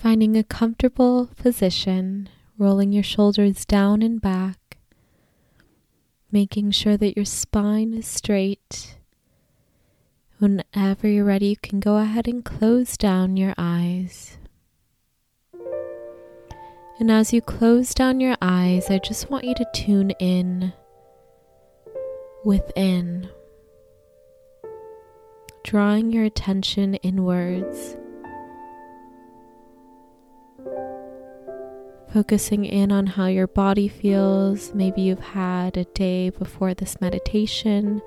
Finding a comfortable position, rolling your shoulders down and back, making sure that your spine is straight. Whenever you're ready, you can go ahead and close down your eyes. And as you close down your eyes, I just want you to tune in within, drawing your attention inwards. Focusing in on how your body feels. Maybe you've had a day before this meditation,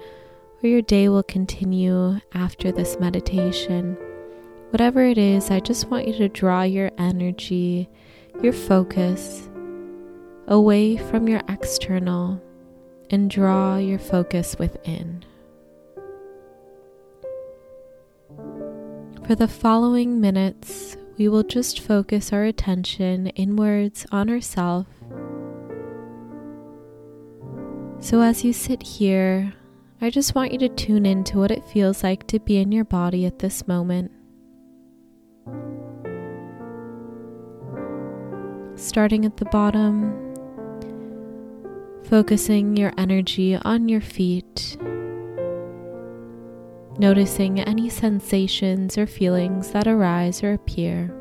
or your day will continue after this meditation. Whatever it is, I just want you to draw your energy, your focus, away from your external and draw your focus within. For the following minutes, we will just focus our attention inwards on ourselves. So as you sit here, I just want you to tune into what it feels like to be in your body at this moment. Starting at the bottom, focusing your energy on your feet. Noticing any sensations or feelings that arise or appear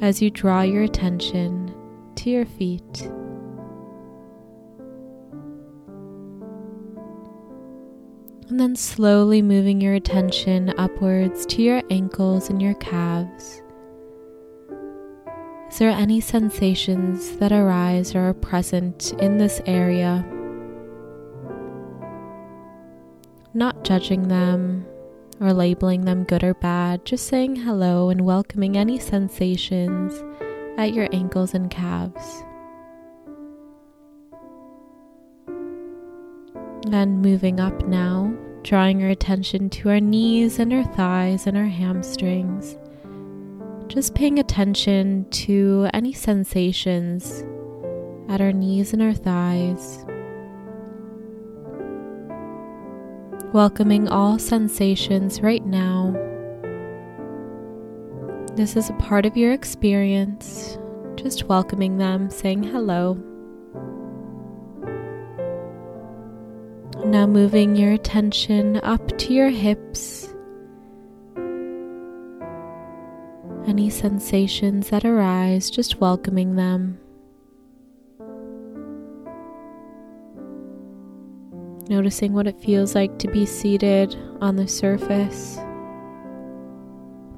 as you draw your attention to your feet. And then slowly moving your attention upwards to your ankles and your calves. Is there any sensations that arise or are present in this area? Not judging them or labeling them good or bad, just saying hello and welcoming any sensations at your ankles and calves. And moving up now, drawing our attention to our knees and our thighs and our hamstrings. Just paying attention to any sensations at our knees and our thighs. Welcoming all sensations right now. This is a part of your experience, just welcoming them, saying hello. Now moving your attention up to your hips. Any sensations that arise, just welcoming them. Noticing what it feels like to be seated on the surface.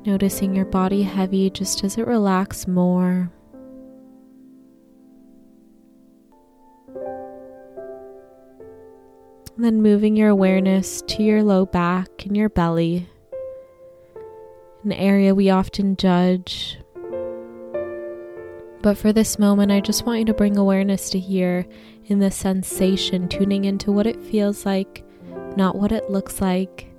Noticing your body heavy just as it relaxes more. And then moving your awareness to your low back and your belly, an area we often judge. But for this moment, I just want you to bring awareness to here in the sensation, tuning into what it feels like, not what it looks like.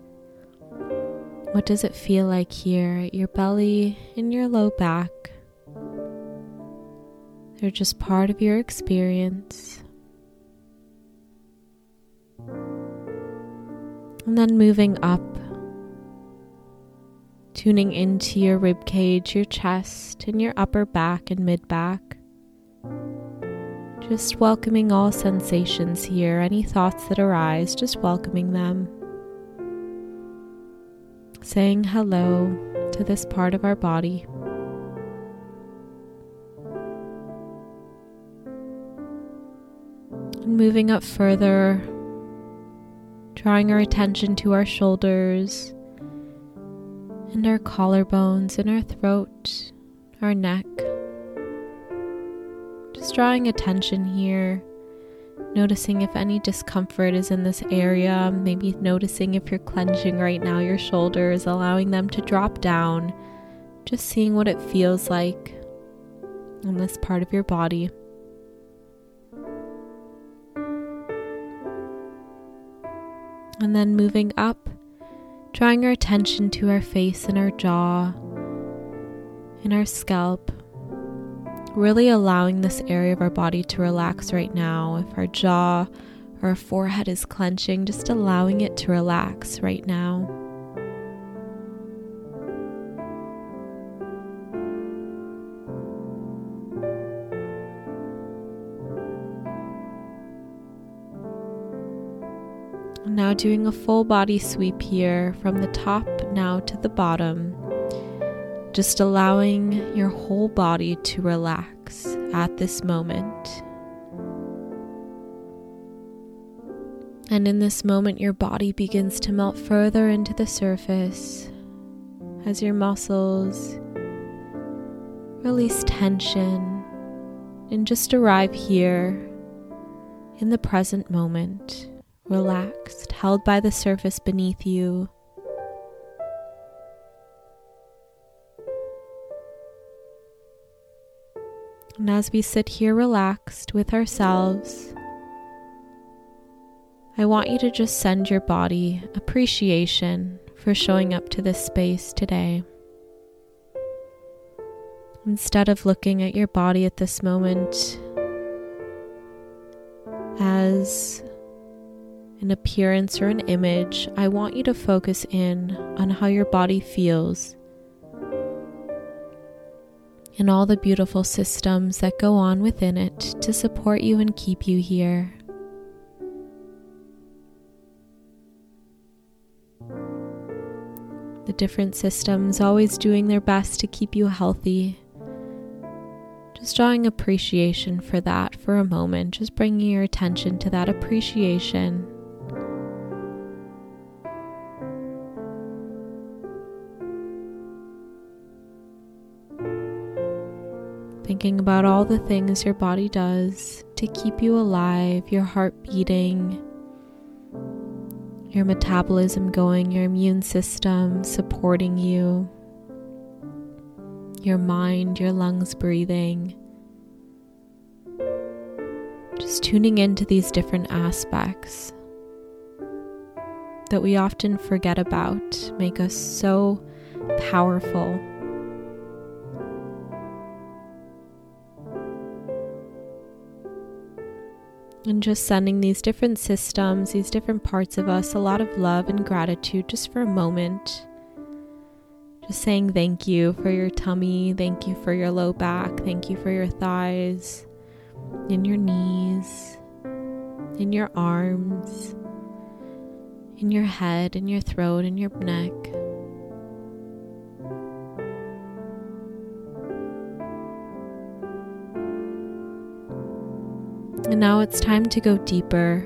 What does it feel like here at your belly, in your low back? They're just part of your experience. And then moving up, tuning into your ribcage, your chest, and your upper back and mid-back. Just welcoming all sensations here, any thoughts that arise, just welcoming them. Saying hello to this part of our body. And moving up further, drawing our attention to our shoulders, and our collarbones, and our throat, our neck. Just drawing attention here, noticing if any discomfort is in this area, maybe noticing if you're clenching right now your shoulders, allowing them to drop down, just seeing what it feels like in this part of your body. And then moving up, drawing our attention to our face and our jaw and our scalp, really allowing this area of our body to relax right now. If our jaw or our forehead is clenching, just allowing it to relax right now. now doing a full body sweep here from the top now to the bottom, just allowing your whole body to relax at this moment. And in this moment, your body begins to melt further into the surface as your muscles release tension and just arrive here in the present moment, relaxed, held by the surface beneath you. And as we sit here relaxed with ourselves, I want you to just send your body appreciation for showing up to this space today. Instead of looking at your body at this moment as an appearance or an image, I want you to focus in on how your body feels and all the beautiful systems that go on within it to support you and keep you here. The different systems always doing their best to keep you healthy. Just drawing appreciation for that for a moment, just bringing your attention to that appreciation. Thinking about all the things your body does to keep you alive, your heart beating, your metabolism going, your immune system supporting you, your mind, your lungs breathing. Just tuning into these different aspects that we often forget about, make us so powerful. And just sending these different systems, these different parts of us, a lot of love and gratitude just for a moment. Just saying thank you for your tummy, thank you for your low back, thank you for your thighs, in your knees, in your arms, in your head, in your throat, in your neck. And now it's time to go deeper,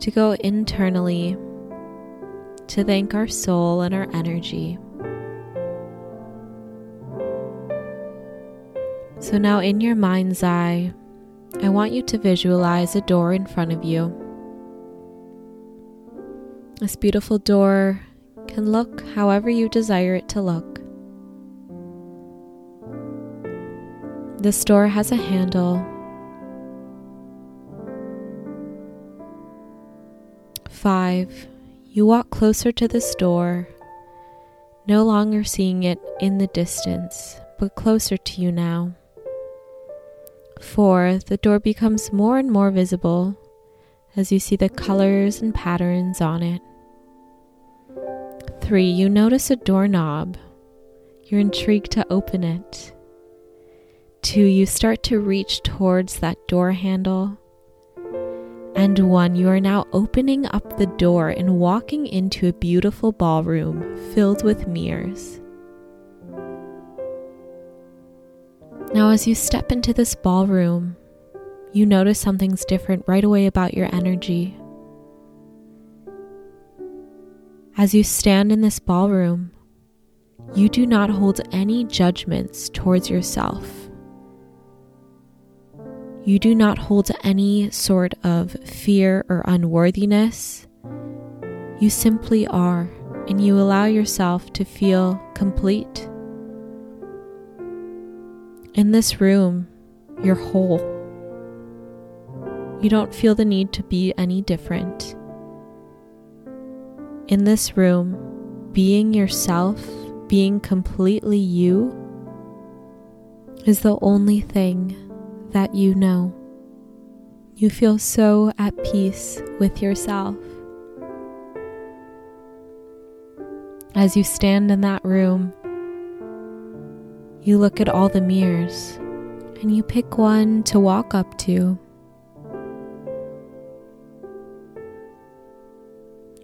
to go internally, to thank our soul and our energy. So now in your mind's eye, I want you to visualize a door in front of you. This beautiful door can look however you desire it to look. This door has a handle. Five, you walk closer to this door, no longer seeing it in the distance, but closer to you now. 4, the door becomes more and more visible as you see the colors and patterns on it. 3, you notice a doorknob. You're intrigued to open it. 2, you start to reach towards that door handle. And 1, you are now opening up the door and walking into a beautiful ballroom filled with mirrors. Now, as you step into this ballroom, you notice something's different right away about your energy. As you stand in this ballroom, you do not hold any judgments towards yourself. You do not hold any sort of fear or unworthiness. You simply are, and you allow yourself to feel complete. In this room, you're whole. You don't feel the need to be any different. In this room, being yourself, being completely you, is the only thing that you know. You feel so at peace with yourself. As you stand in that room, you look at all the mirrors and you pick one to walk up to.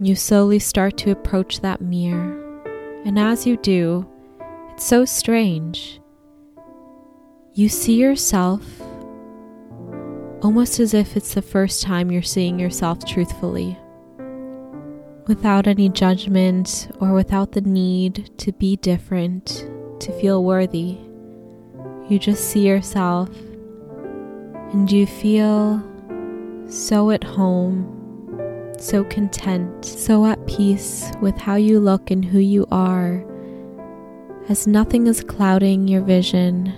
You slowly start to approach that mirror, and as you do, it's so strange. You see yourself almost as if it's the first time you're seeing yourself truthfully, without any judgment or without the need to be different, to feel worthy. You just see yourself and you feel so at home, so content, so at peace with how you look and who you are, as nothing is clouding your vision,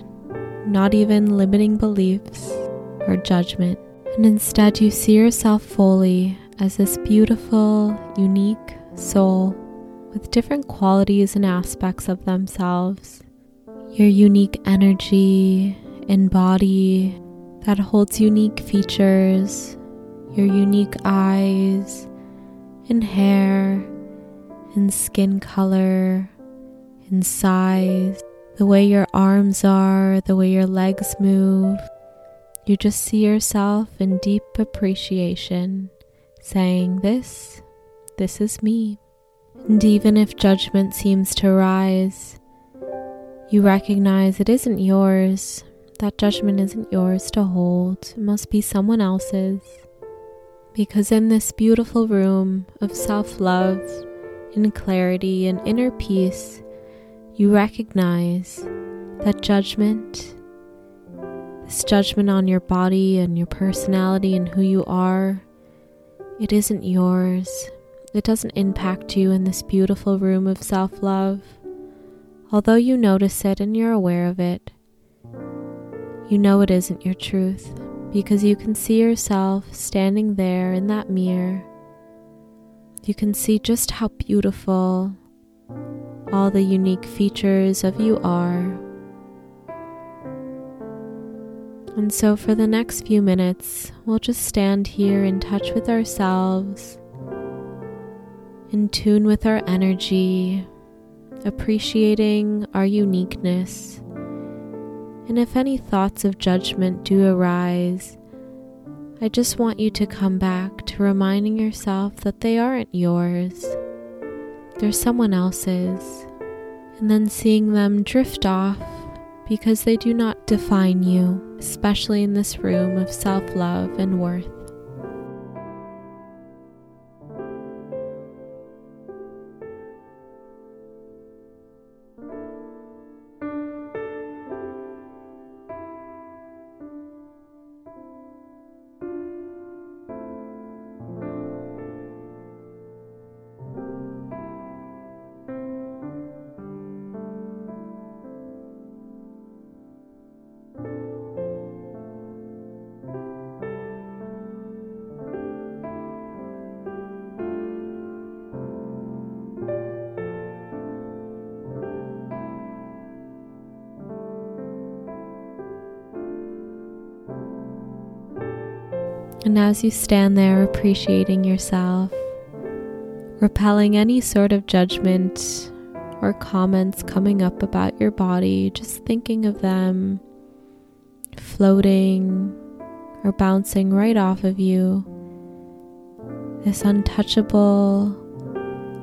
not even limiting beliefs or judgment. And instead you see yourself fully as this beautiful, unique soul with different qualities and aspects of themselves. Your unique energy and body that holds unique features, your unique eyes and hair and skin color and size, the way your arms are, the way your legs move. You just see yourself in deep appreciation, saying, this is me. And even if judgment seems to rise, you recognize it isn't yours. That judgment isn't yours to hold. It must be someone else's. Because in this beautiful room of self-love and clarity and inner peace, you recognize that judgment, this judgment on your body and your personality and who you are, it isn't yours. It doesn't impact you in this beautiful room of self-love. Although you notice it and you're aware of it, you know it isn't your truth. Because you can see yourself standing there in that mirror. You can see just how beautiful all the unique features of you are. And so for the next few minutes, we'll just stand here in touch with ourselves, in tune with our energy, appreciating our uniqueness. And if any thoughts of judgment do arise, I just want you to come back to reminding yourself that they aren't yours. They're someone else's. And then seeing them drift off because they do not define you, especially in this room of self-love and worth. And as you stand there appreciating yourself, repelling any sort of judgment or comments coming up about your body, just thinking of them floating or bouncing right off of you, this untouchable,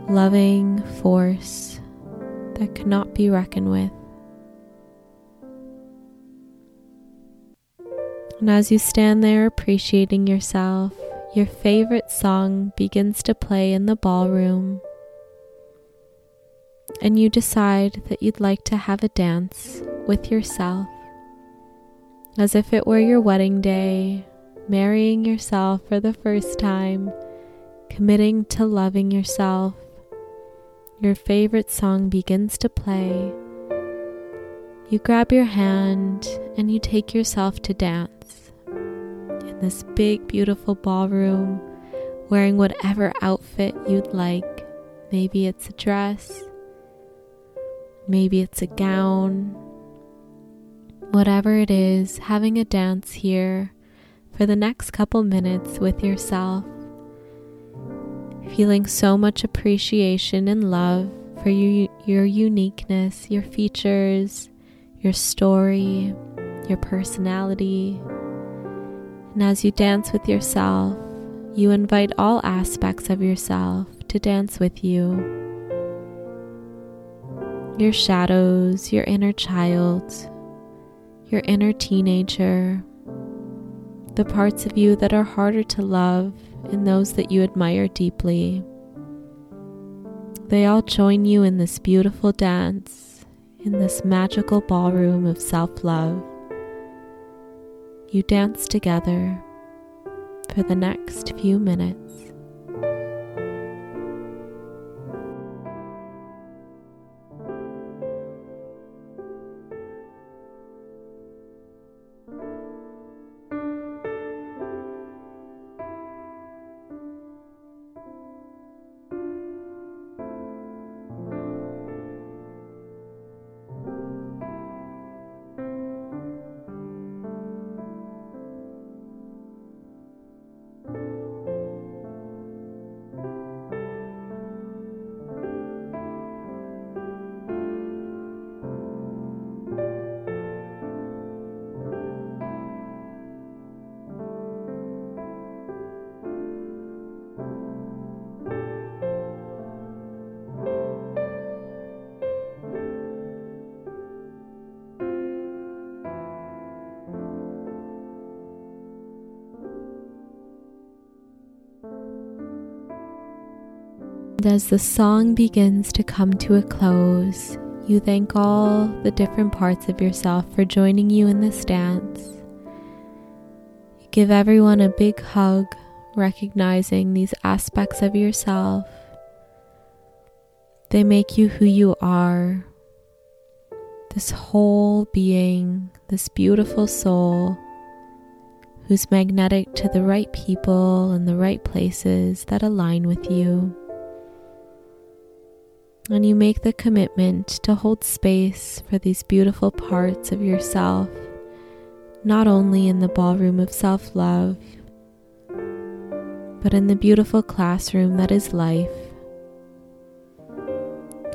loving force that cannot be reckoned with. And as you stand there appreciating yourself, your favorite song begins to play in the ballroom. And you decide that you'd like to have a dance with yourself, as if it were your wedding day, marrying yourself for the first time, committing to loving yourself. Your favorite song begins to play. You grab your hand and you take yourself to dance in this big, beautiful ballroom, wearing whatever outfit you'd like. Maybe it's a dress, maybe it's a gown, whatever it is, having a dance here for the next couple minutes with yourself, feeling so much appreciation and love for your uniqueness, your features, your story, your personality. And as you dance with yourself, you invite all aspects of yourself to dance with you. Your shadows, your inner child, your inner teenager, the parts of you that are harder to love and those that you admire deeply. They all join you in this beautiful dance, in this magical ballroom of self-love. You dance together for the next few minutes. And as the song begins to come to a close, you thank all the different parts of yourself for joining you in this dance. You give everyone a big hug, recognizing these aspects of yourself. They make you who you are, this whole being, this beautiful soul, who's magnetic to the right people and the right places that align with you. And you make the commitment to hold space for these beautiful parts of yourself, not only in the ballroom of self-love, but in the beautiful classroom that is life.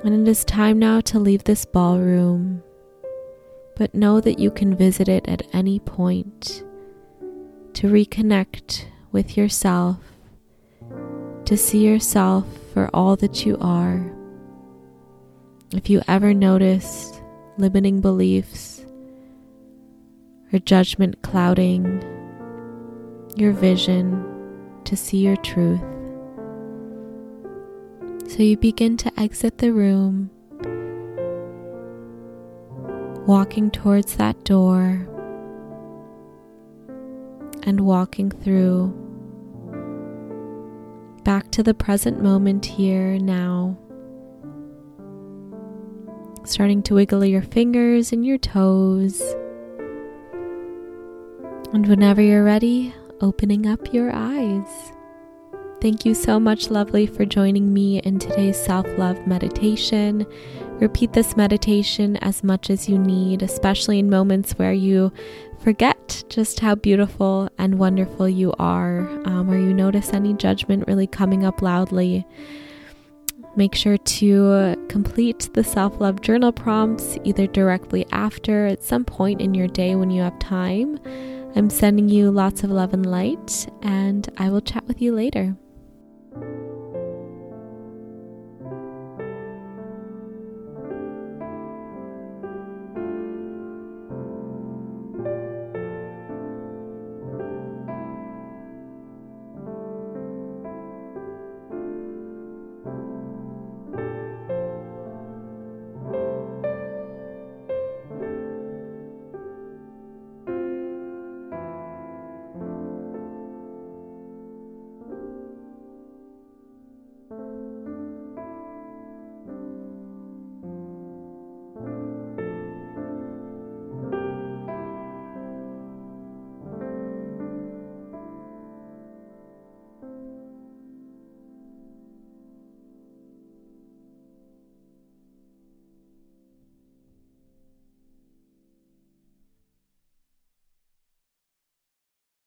And it is time now to leave this ballroom, but know that you can visit it at any point to reconnect with yourself, to see yourself for all that you are. If you ever notice limiting beliefs or judgment clouding your vision to see your truth. So you begin to exit the room, walking towards that door and walking through back to the present moment here now. Starting to wiggle your fingers and your toes. And whenever you're ready, opening up your eyes. Thank you so much, lovely, for joining me in today's self-love meditation. Repeat this meditation as much as you need, especially in moments where you forget just how beautiful and wonderful you are, or you notice any judgment really coming up loudly. Make sure to complete the self-love journal prompts either directly after at some point in your day when you have time. I'm sending you lots of love and light, and I will chat with you later.